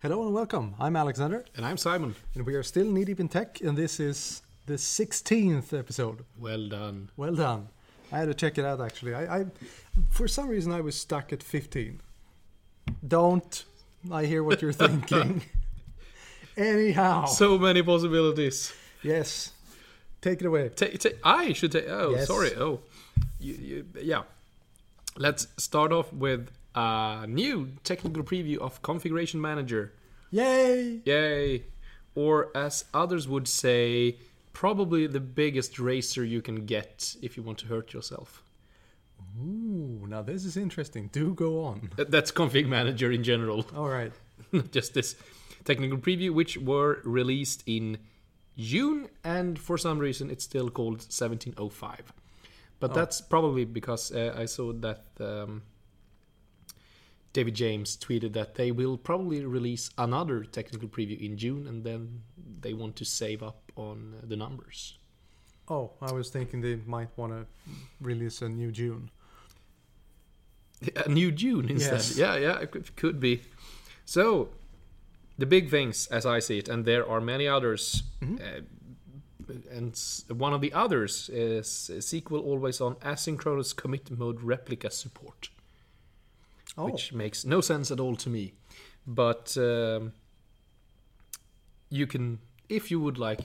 Hello and welcome. I'm Alexander. And I'm Simon. And we are still knee-deep in tech, and this is the 16th episode. Well done. Well done. I had to check it out, actually. I for some reason, I was stuck at 15. I hear what you're thinking. Anyhow. So many possibilities. Yes. Take it away. I should take... Oh, yes. Sorry. Oh, yeah. Let's start off with... a new technical preview of Configuration Manager. Yay! Yay! Or as others would say, probably the biggest razor you can get if you want to hurt yourself. Ooh, now this is interesting. Do go on. That's Config Manager in general. All right. Just this technical preview, which were released in June, and for some reason it's still called 1705. But that's probably because I saw that... David James tweeted that they will probably release another technical preview in June, and then they want to save up on the numbers. Oh, I was thinking they might want to release a new June. A new June instead. Yes. Yeah, it could be. So, the big things as I see it, and there are many others, and one of the others is SQL Always-On Asynchronous Commit Mode Replica Support. Oh. Which makes no sense at all to me, but you can, if you would like,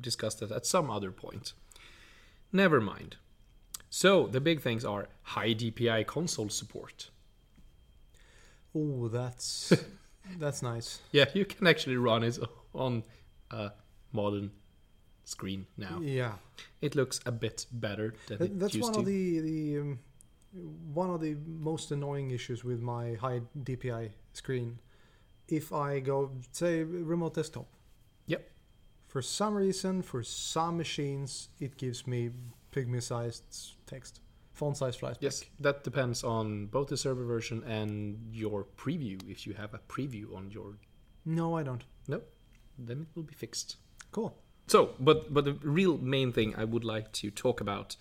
discuss that at some other point. Never mind. So the big things are high DPI console support. Oh, that's nice. Yeah, you can actually run it on a modern screen now. Yeah, it looks a bit better than it used to. That's one of the one of the most annoying issues with my high DPI screen. If I go, say, remote desktop. Yep. For some reason, for some machines, it gives me pygmy-sized text. Font size flies back. Yes, that depends on both the server version and your preview, if you have a preview on your... No, I don't. No? Then it will be fixed. Cool. So, but the real main thing I would like to talk about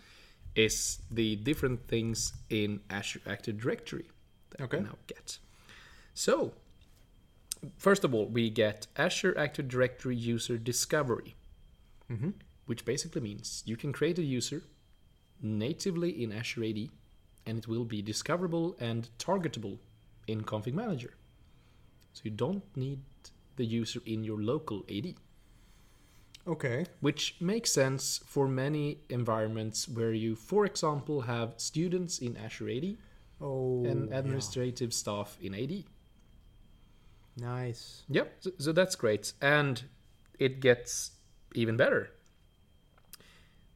is the different things in Azure Active Directory that we now get. So, first of all, we get Azure Active Directory User Discovery, which basically means you can create a user natively in Azure AD, and it will be discoverable and targetable in Config Manager. So you don't need the user in your local AD. Okay. Which makes sense for many environments where you, for example, have students in Azure AD and administrative staff in AD. Nice. Yep, so that's great. And it gets even better,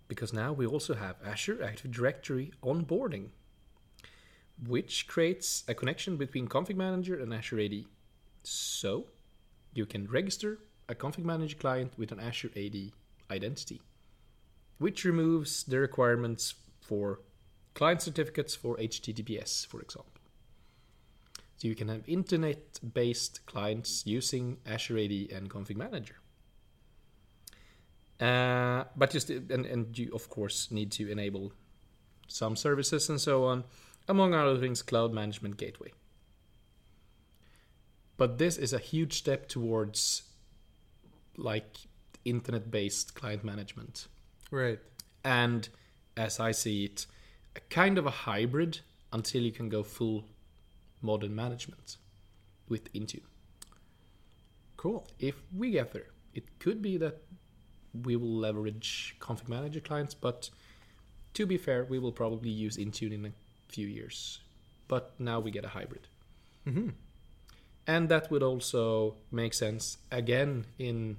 because now we also have Azure Active Directory onboarding, which creates a connection between Config Manager and Azure AD. So you can register a Config Manager client with an Azure AD identity, which removes the requirements for client certificates for HTTPS, for example. So you can have internet-based clients using Azure AD and Config Manager. But you, of course, need to enable some services and so on. Among other things, Cloud Management Gateway. But this is a huge step towards like internet-based client management. Right. And as I see it, a kind of a hybrid until you can go full modern management with Intune. Cool. If we get there, it could be that we will leverage Config Manager clients, but to be fair, we will probably use Intune in a few years. But now we get a hybrid. Mm-hmm. And that would also make sense, again, in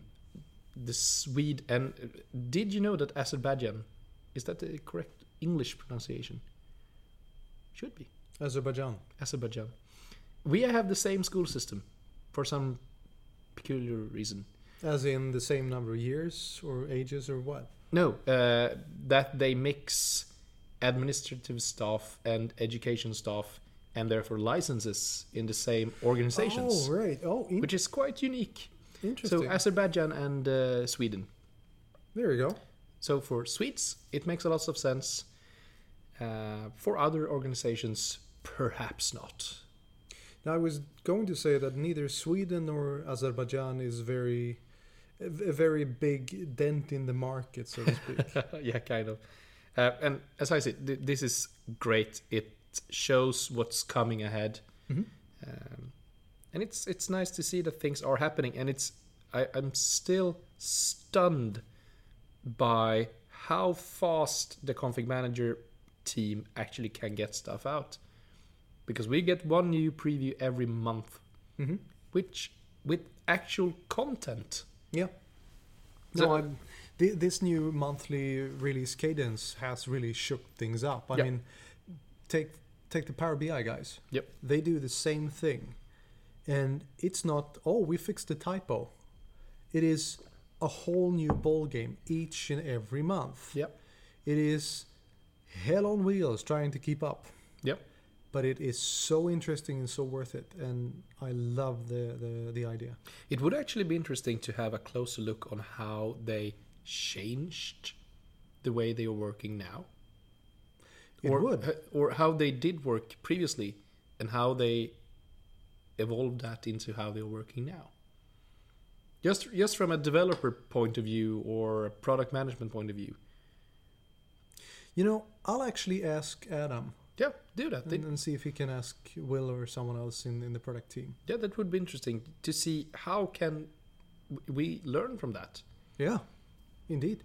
the Swede. And did you know that Azerbaijan, is that the correct English pronunciation? Should be. Azerbaijan. We have the same school system for some peculiar reason. As in the same number of years or ages or what? No, that they mix administrative staff and education staff, and therefore licenses in the same organizations. Oh, right. Which is quite unique. Interesting. So Azerbaijan and Sweden. There you go. So for Swedes, it makes a lot of sense. For other organizations, perhaps not. Now, I was going to say that neither Sweden nor Azerbaijan is a very big dent in the market, so to speak. Yeah, kind of. And as I said, this is great. It shows what's coming ahead. Mm-hmm. And it's nice to see that things are happening. And I'm still stunned by how fast the Config Manager team actually can get stuff out. Because we get one new preview every month, mm-hmm. which with actual content. Yeah. So no, this new monthly release cadence has really shook things up. I mean, take the Power BI guys. Yep. They do the same thing. And it's not, oh, we fixed the typo. It is a whole new ball game each and every month. Yep. It is hell on wheels trying to keep up. Yep. But it is so interesting and so worth it, and I love the idea. It would actually be interesting to have a closer look on how they changed the way they are working now. Or how they did work previously, and how they evolved that into how they are working now. Just from a developer point of view or a product management point of view. You know, I'll actually ask Adam. Yeah, do that. And see if he can ask Will or someone else in the product team. Yeah, that would be interesting to see how can we learn from that. Yeah, indeed.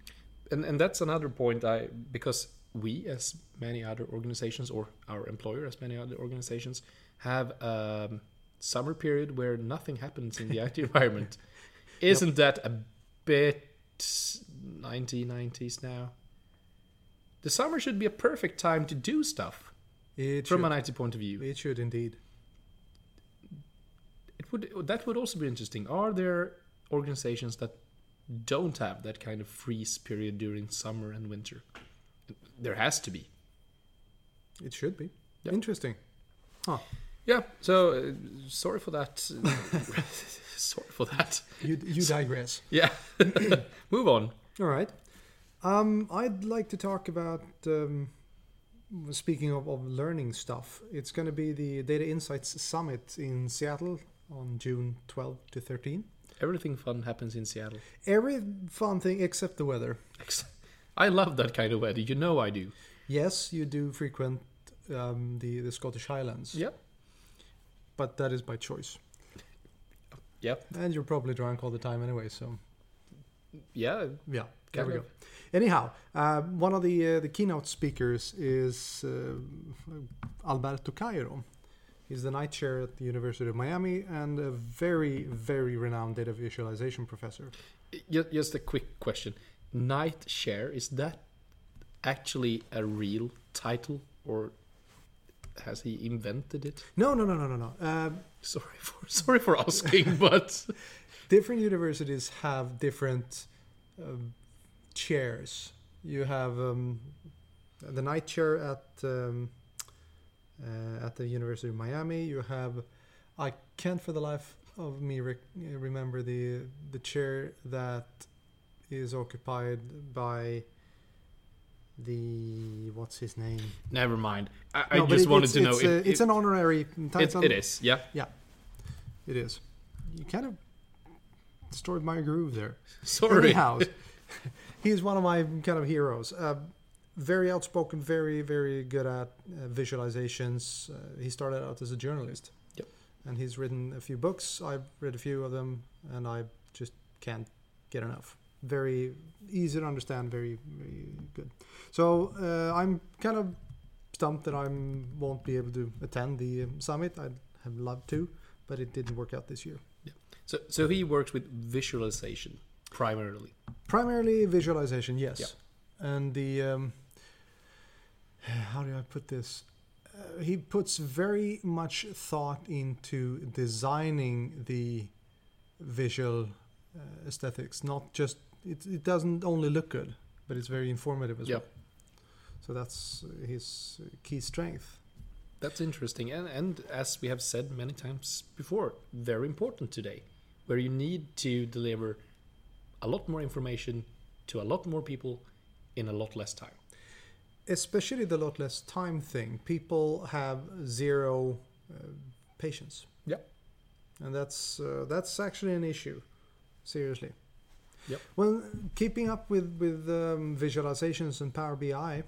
And that's another point, because we, as many other organizations, or our employer, as many other organizations, have a summer period where nothing happens in the IT environment. Isn't that a bit 1990s now? The summer should be a perfect time to do stuff. From an IT point of view. It should indeed. That would also be interesting. Are there organizations that don't have that kind of freeze period during summer and winter? There has to be. It should be. Yep. Interesting. Huh. Yeah, so sorry for that. You digress. Yeah. Move on. All right. I'd like to talk about... Speaking of learning stuff, it's going to be the Data Insights Summit in Seattle on June 12 to 13. Everything fun happens in Seattle. Every fun thing except the weather. I love that kind of weather. You know I do. Yes, you do frequent the Scottish Highlands. Yep. But that is by choice. Yep. And you're probably drunk all the time anyway, so... Yeah. Yeah. There we go. Anyhow, one of the keynote speakers is Alberto Cairo. He's the night chair at the University of Miami and a very, very renowned data visualization professor. Just a quick question. Night chair, is that actually a real title or has he invented it? No. Sorry for asking, but... Different universities have different... chairs. You have the night chair at the University of Miami. You have, I can't for the life of me remember the chair that is occupied by the, what's his name? Never mind. I just wanted to know. It's an honorary title. It is, yeah. Yeah, it is. You kind of destroyed my groove there. Sorry. Anyhow, he's one of my kind of heroes. Very outspoken, very, very good at visualizations. He started out as a journalist. Yep. And he's written a few books. I've read a few of them, and I just can't get enough. Very easy to understand, very, very good. So I'm kind of stumped that I won't be able to attend the summit. I'd have loved to, but it didn't work out this year. Yeah. So he works with visualization primarily. Primarily visualization, yes. Yeah. And the how do I put this? He puts very much thought into designing the visual aesthetics. Not just it doesn't only look good, but it's very informative as well. So that's his key strength. That's interesting, and as we have said many times before, very important today, where you need to deliver a lot more information to a lot more people in a lot less time. Especially the lot less time thing. People have zero patience. Yeah. And that's actually an issue, seriously. Yep. Well, keeping up with visualizations and Power BI,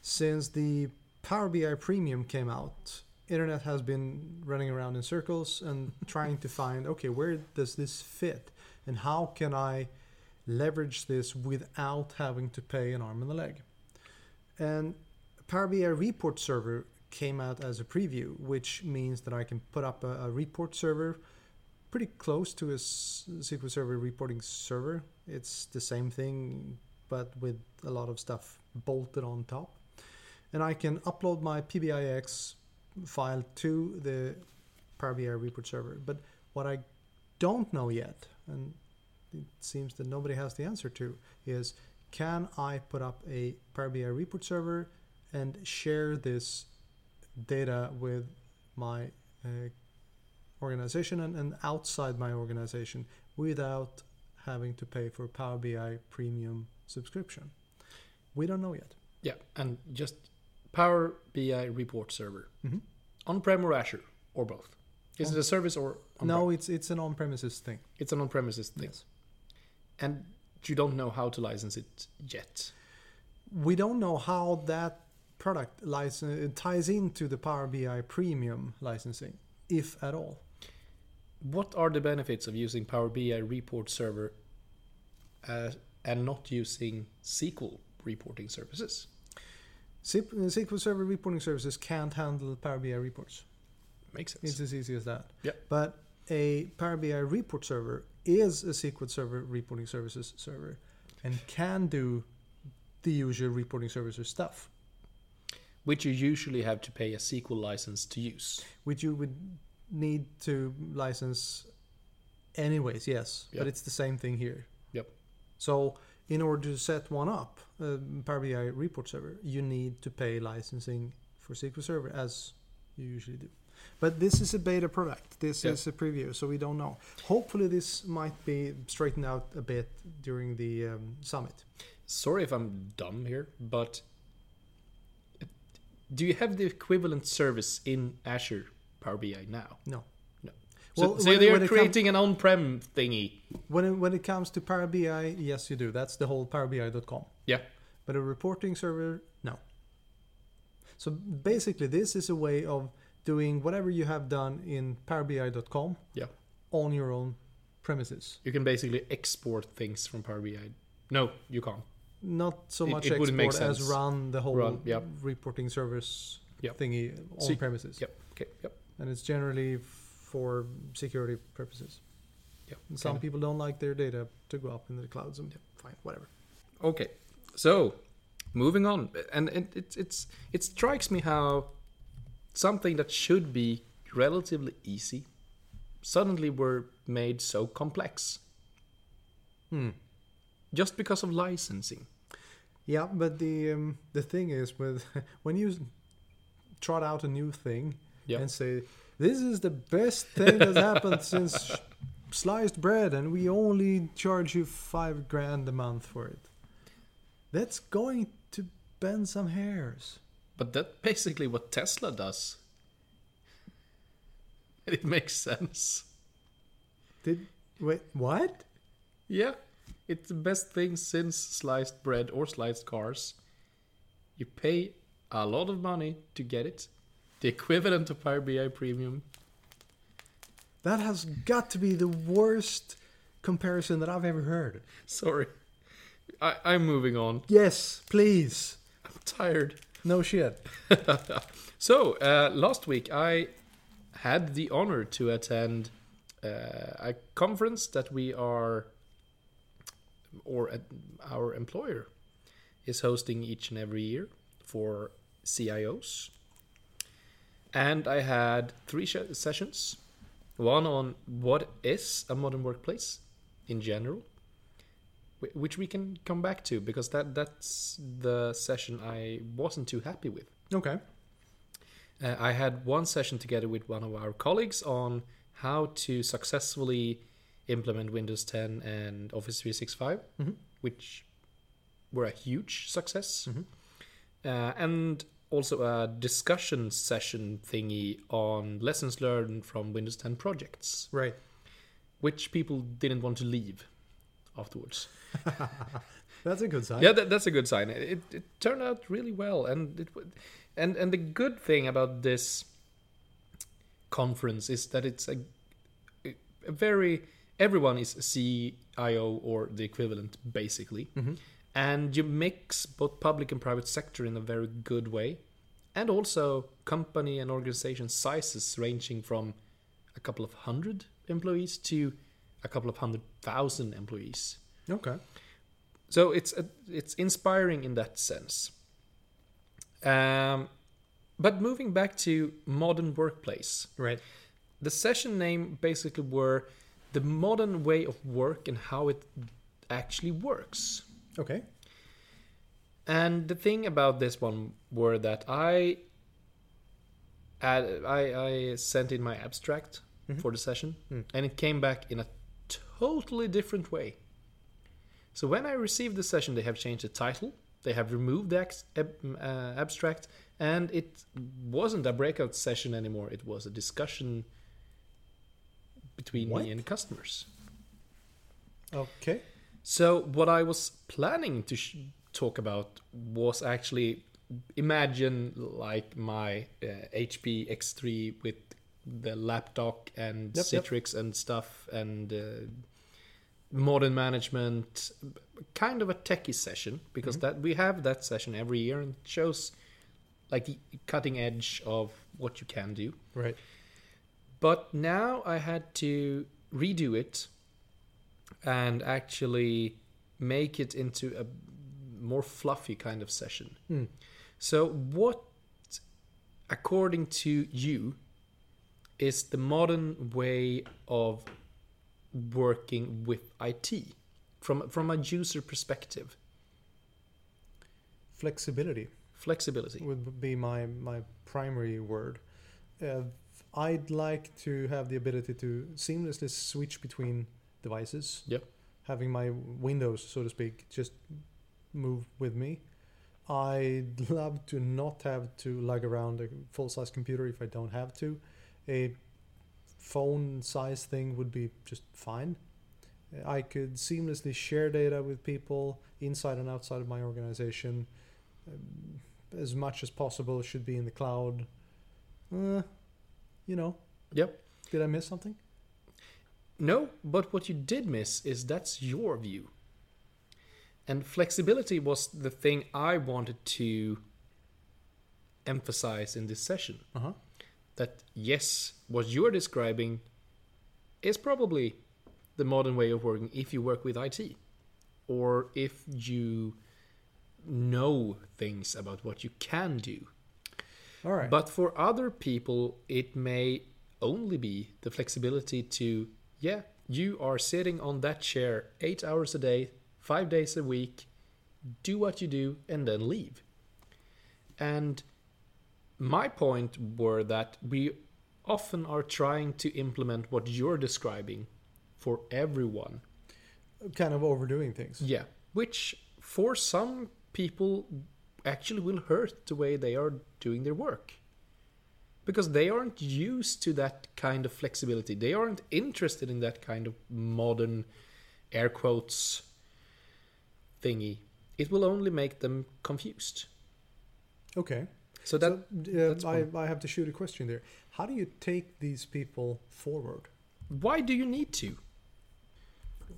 since the Power BI Premium came out, internet has been running around in circles and trying to find, okay, where does this fit? And how can I leverage this without having to pay an arm and a leg? And Power BI Report Server came out as a preview, which means that I can put up a report server pretty close to a SQL Server Reporting Server. It's the same thing, but with a lot of stuff bolted on top. And I can upload my PBIX file to the Power BI Report Server. But what I don't know yet, and it seems that nobody has the answer to, is can I put up a Power BI Report Server and share this data with my organization and outside my organization without having to pay for Power BI Premium subscription? We don't know yet. Yeah, and just Power BI Report Server, mm-hmm. on-prem or Azure or both. Is it a service or on-prem? No, it's an on-premises thing. It's an on-premises thing. Yes. And you don't know how to license it yet. We don't know how that product license ties into the Power BI Premium licensing, if at all. What are the benefits of using Power BI Report Server and not using SQL reporting services? SQL Server Reporting Services can't handle Power BI reports. Makes sense. It's as easy as that. Yep. But a Power BI Report Server is a SQL Server Reporting Services server and can do the usual reporting services stuff. Which you usually have to pay a SQL license to use. Which you would need to license anyways, yes. Yep. But it's the same thing here. Yep. So in order to set one up, Power BI Report Server, you need to pay licensing for SQL Server, as you usually do. But this is a beta product. This is a preview, so we don't know. Hopefully this might be straightened out a bit during the summit. Sorry if I'm dumb here, but do you have the equivalent service in Azure Power BI now? No. Well, so they're creating an on-prem thingy. When it comes to Power BI, yes, you do. That's the whole powerbi.com. Yeah. But a reporting server, no. So basically, this is a way of doing whatever you have done in powerbi.com on your own premises. You can basically export things from Power BI. No, you can't. Not so much export as run the whole reporting service thingy on premises. Yep. Okay. Yep. And it's generally for security purposes. Yep. And some people don't like their data to go up in the clouds. And fine, whatever. Okay. So moving on, and it strikes me how something that should be relatively easy suddenly were made so complex. Just because of licensing. Yeah, but the thing is, with when you trot out a new thing and say, this is the best thing that's happened since sliced bread, and we only charge you $5,000 a month for it. That's going to bend some hairs. But that's basically what Tesla does. It makes sense. What? Yeah. It's the best thing since sliced bread or sliced cars. You pay a lot of money to get it. The equivalent of Power BI Premium. That has got to be the worst comparison that I've ever heard. Sorry. I'm moving on. Yes, please. I'm tired. No shit. So, last week I had the honor to attend a conference that we are... our employer is hosting each and every year for CIOs. And I had three sessions. One on what is a modern workplace in general, which we can come back to because that's the session I wasn't too happy with. Okay. I had one session together with one of our colleagues on how to successfully implement Windows 10 and Office 365, which were a huge success. And also a discussion session thingy on lessons learned from Windows 10 projects. Right. Which people didn't want to leave afterwards. That's a good sign. Yeah, that's a good sign. It turned out really well. And the good thing about this conference is that it's a very... Everyone is a CIO or the equivalent, basically. Mm-hmm. And you mix both public and private sector in a very good way. And also company and organization sizes ranging from a couple of hundred employees to a couple of 100,000 employees. Okay. So it's inspiring in that sense. But moving back to modern workplace. Right. The session name basically were the modern way of work and how it actually works. Okay. And the thing about this one were that I sent in my abstract mm-hmm. for the session mm. and it came back in a totally different way. So when I received the session, they have changed the title, they have removed the abstract, and it wasn't a breakout session anymore. It was a discussion between me and customers. Okay. So what I was planning to talk about was actually, imagine like my HP X3 with the laptop and Citrix and stuff and modern management, kind of a techie session, because mm-hmm. that we have that session every year and it shows like the cutting edge of what you can do. Right. But now I had to redo it and actually make it into a more fluffy kind of session. Mm. So what, according to you, is the modern way of working with IT from a user perspective? Flexibility. Flexibility. Would be my primary word. I'd like to have the ability to seamlessly switch between devices. Yep. Having my Windows, so to speak, just move with me. I'd love to not have to lug around a full-size computer if I don't have to. A phone-size thing would be just fine. I could seamlessly share data with people inside and outside of my organization. As much as possible should be in the cloud. Yep. Did I miss something? No, but what you did miss is that's your view. And flexibility was the thing I wanted to emphasize in this session. Uh-huh. That yes, what you're describing is probably the modern way of working if you work with IT. Or if you know things about what you can do. All right. But for other people, it may only be the flexibility to... Yeah, you are sitting on that chair 8 hours a day, 5 days a week, do what you do, and then leave. And my point were that we often are trying to implement what you're describing for everyone. Kind of overdoing things. Yeah, which for some people actually will hurt the way they are doing their work. Because they aren't used to that kind of flexibility. They aren't interested in that kind of modern air quotes thingy. It will only make them confused. Okay. So I have to shoot a question there. How do you take these people forward? Why do you need to?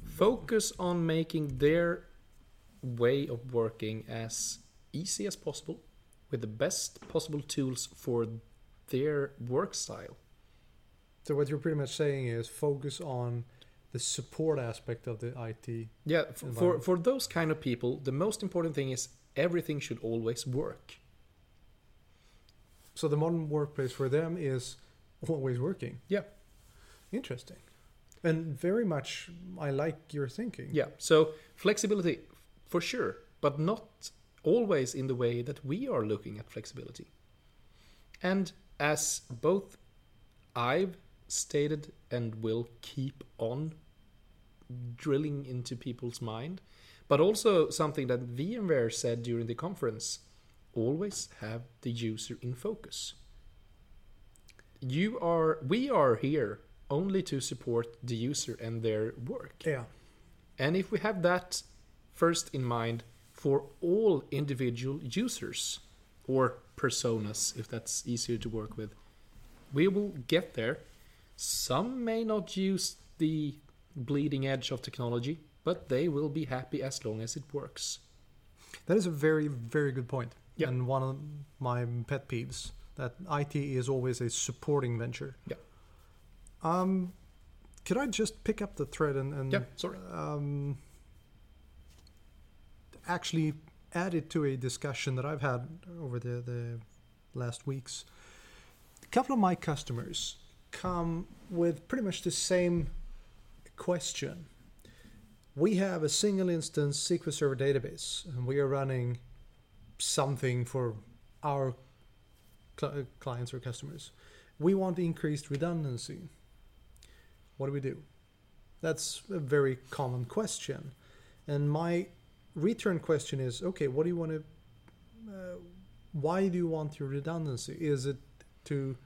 Focus on making their way of working as easy as possible with the best possible tools for their work style. So what you're pretty much saying is focus on the support aspect of the IT. Yeah, for those kind of people, the most important thing is everything should always work. So the modern workplace for them is always working. Yeah. Interesting. And very much I like your thinking. Yeah, so flexibility for sure, but not always in the way that we are looking at flexibility. And as both I've stated and will keep on drilling into people's mind, but also something that VMware said during the conference always have the user in focus. We are here only to support the user and their work. Yeah. And if we have that first in mind for all individual users or personas, if that's easier to work with, we will get there. Some may not use the bleeding edge of technology, but they will be happy as long as it works. That is a very, very good point. Yep. And one of my pet peeves, that IT is always a supporting venture. Yeah. Could I just pick up the thread and actually add it to a discussion that I've had over the last weeks? A couple of my customers come with pretty much the same question. We have a single instance SQL Server database, and we are running something for our clients or customers. We want increased redundancy. What do we do? That's a very common question. And my return question is, okay, what do you want to, why do you want your redundancy? Is it to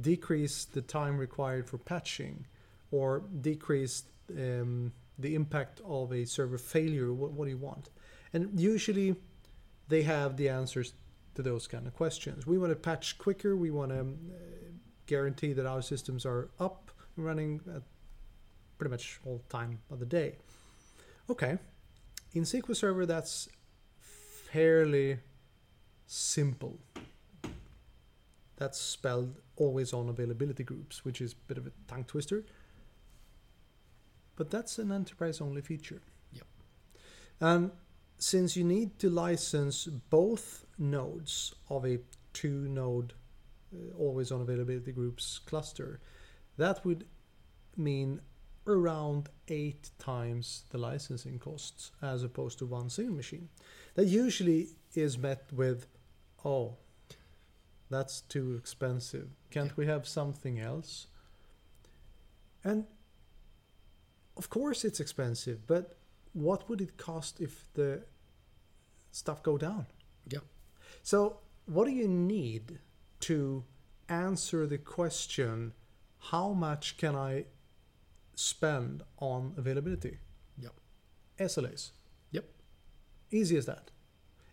decrease the time required for patching, or decrease the impact of a server failure? What do you want? And usually they have the answers to those kind of questions. We want to patch quicker. We want to guarantee that our systems are up and running at pretty much all time of the day. Okay. In SQL Server, that's fairly simple. That's spelled Always On Availability Groups, which is a bit of a tongue twister. But that's an enterprise-only feature. Yep. And since you need to license both nodes of a two-node Always On Availability Groups cluster, that would mean around 8 times the licensing costs as opposed to one single machine. That usually is met with, oh, that's too expensive. Can't we have something else? And of course it's expensive, but what would it cost if the stuff go down? Yeah. So what do you need to answer the question, how much can I spend on availability? Yep. SLAs. Yep. Easy as that.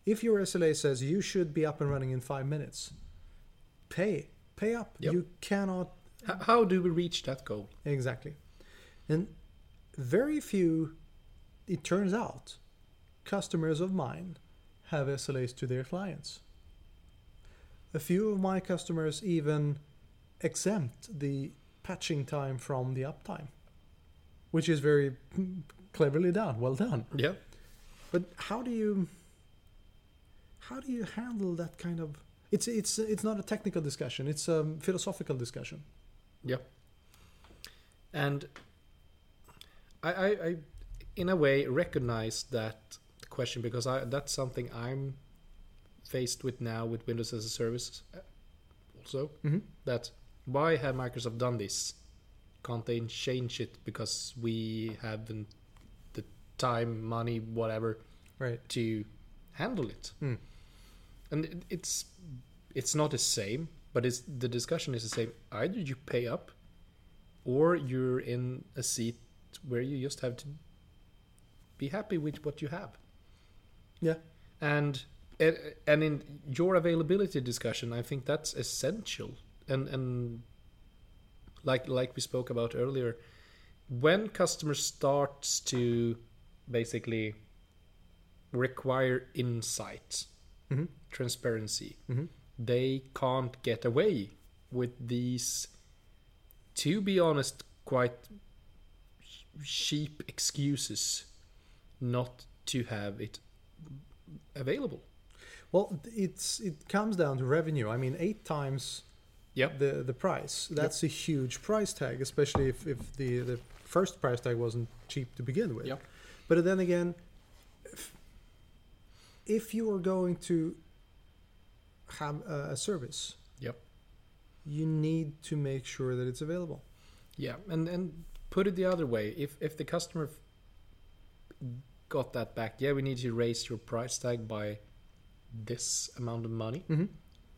If your SLA says you should be up and running in 5 minutes, pay up. Yep. You cannot. How do we reach that goal? Exactly. And very few, it turns out, customers of mine have SLAs to their clients. A few of my customers even exempt the patching time from the uptime, which is very cleverly done. Well done. Yeah. But how do you handle that kind of? It's not a technical discussion. It's a philosophical discussion. Yeah. And I in a way recognize that question, because that's something I'm faced with now with Windows as a service also. Mm-hmm. That why have Microsoft done this? Can't they change it because we haven't the time, money, whatever, right, to handle it? Mm. And it's not the same, but the discussion is the same. Either you pay up, or you're in a seat where you just have to be happy with what you have. Yeah. And in your availability discussion, I think that's essential. And like we spoke about earlier, when customers starts to basically require insight, mm-hmm, transparency, mm-hmm, they can't get away with these, to be honest, quite cheap excuses not to have it available. Well, it comes down to revenue. I mean, 8 times... Yep. The price. That's a huge price tag, especially if the first price tag wasn't cheap to begin with. Yep. But then again, if you are going to have a service, yep, you need to make sure that it's available. Yeah, and put it the other way. If the customer got that back, yeah, we need to raise your price tag by this amount of money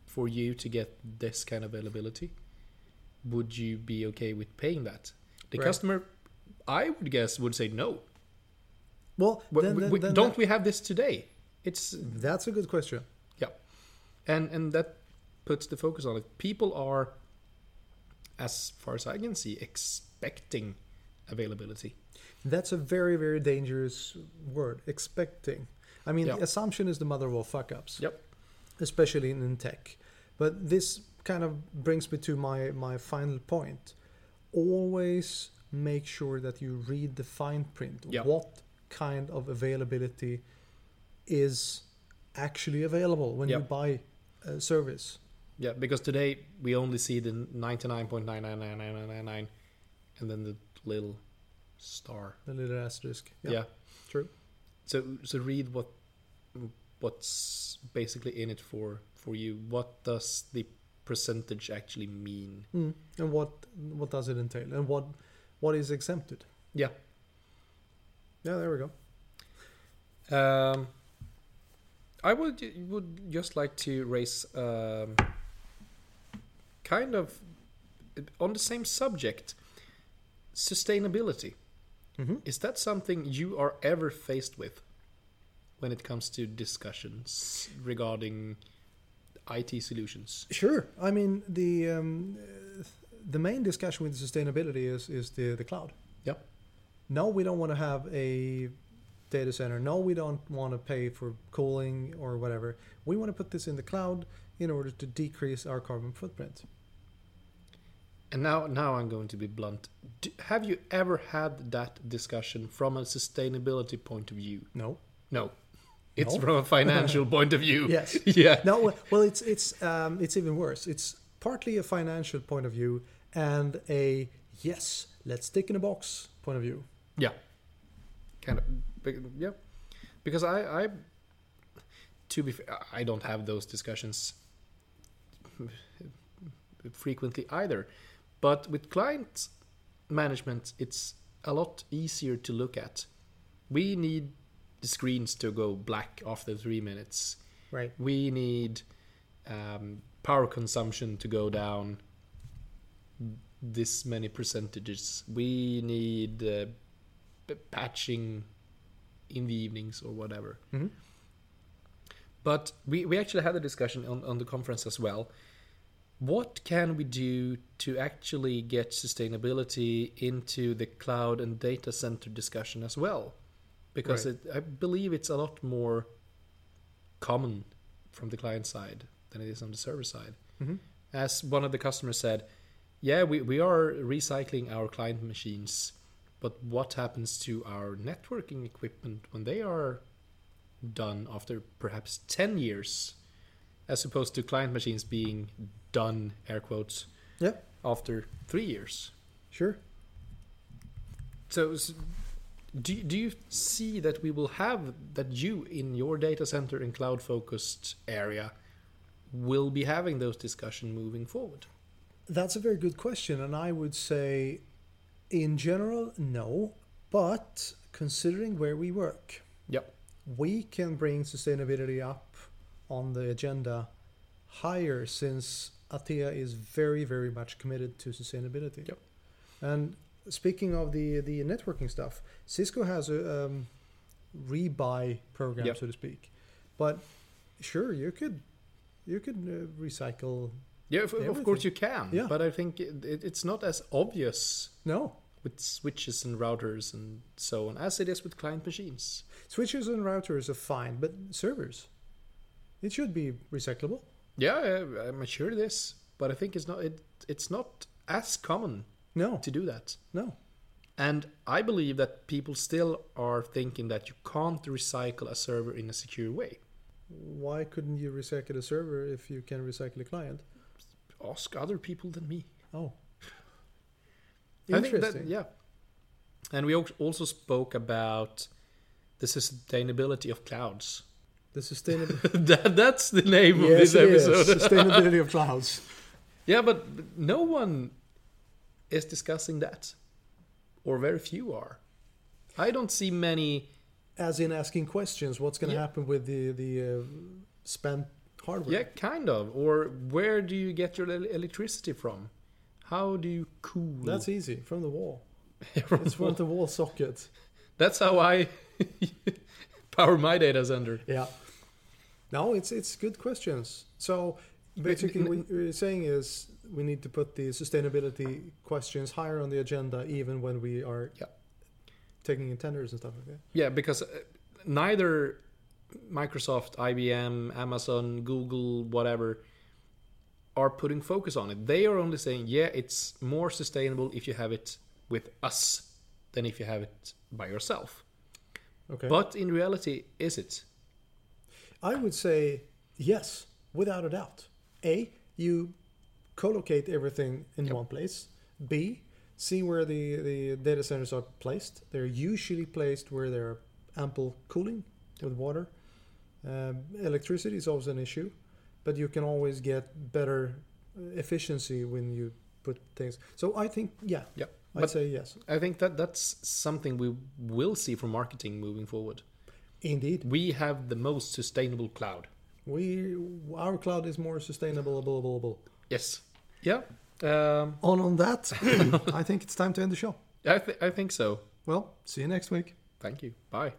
for you to get this kind of availability, would you be okay with paying that? The customer, I would guess, would say no. Well, then don't we have this today? That's a good question. Yeah, and that puts the focus on it. People are, as far as I can see, expecting availability. That's a very, very dangerous word, expecting. I mean, assumption is the mother of all fuck-ups, especially in tech. But this kind of brings me to my final point. Always make sure that you read the fine print. Yep. What kind of availability is actually available when you buy a service? Yeah, because today we only see the 99.99999 and then the little star. The little asterisk. Yeah. True. So read what's basically in it for you. What does the percentage actually mean? And what does it entail? And what is exempted? Yeah. Yeah, there we go. I would just like to raise kind of on the same subject, sustainability. Is that something you are ever faced with when it comes to discussions regarding IT solutions? Sure. I mean, the main discussion with sustainability is the cloud. Yep. No, we don't want to have a data center. No, we don't want to pay for cooling or whatever. We want to put this in the cloud in order to decrease our carbon footprint. And now I'm going to be blunt. Have you ever had that discussion from a sustainability point of view? No. It's from a financial point of view. Yes. Yeah. No. Well, it's even worse. It's partly a financial point of view and a yes, let's stick in a box point of view. Yeah. Kind of. Yeah. Because I don't have those discussions frequently either. But with client management, it's a lot easier to look at. We need the screens to go black after 3 minutes. Right. We need power consumption to go down this many percentages. We need patching in the evenings or whatever. But we actually had a discussion on the conference as well. What can we do to actually get sustainability into the cloud and data center discussion as well? Because I believe it's a lot more common from the client side than it is on the server side. As one of the customers said, we are recycling our client machines, but what happens to our networking equipment when they are done after perhaps 10 years? As opposed to client machines being done, air quotes, after 3 years. Sure. So do you see that we will have, that you in your data center and cloud-focused area will be having those discussions moving forward? That's a very good question. And I would say, in general, no. But considering where we work, we can bring sustainability up on the agenda higher, since Atea is very, very much committed to sustainability. And speaking of the networking stuff, Cisco has a rebuy program, so to speak. But sure, you could recycle. Yeah, of course you can. Yeah. But I think it's not as obvious. No. With switches and routers and so on, as it is with client machines. Switches and routers are fine, but servers, it should be recyclable. Yeah, I'm sure it is, but I think it's not. It's not as common to do that. No. And I believe that people still are thinking that you can't recycle a server in a secure way. Why couldn't you recycle a server if you can recycle a client? Ask other people than me. Oh. Interesting. I think that, And we also spoke about the sustainability of clouds. The sustainability. That's the name of this episode. Sustainability of clouds. Yeah, but no one is discussing that, or very few are. I don't see many. As in asking questions, what's going to happen with the spent hardware. Yeah, kind of. Or where do you get your electricity from? How do you cool? That's easy, from the wall. From the wall socket. That's how I power my data center. Yeah. No, it's good questions. So basically what you're saying is we need to put the sustainability questions higher on the agenda even when we are taking in tenders and stuff like that. Yeah, because neither Microsoft, IBM, Amazon, Google, whatever, are putting focus on it. They are only saying, yeah, it's more sustainable if you have it with us than if you have it by yourself. Okay. But in reality, is it? I would say yes, without a doubt. A, you collocate everything in one place. B, see where the data centers are placed. They're usually placed where there are ample cooling with water. Electricity is always an issue, but you can always get better efficiency when you put things. So I think, I'd say yes. I think that's something we will see for marketing moving forward. Indeed. We have the most sustainable cloud. Our cloud is more sustainable. Blah, blah, blah. Yes. Yeah. On that, I think it's time to end the show. I think so. Well, see you next week. Thank you. Bye.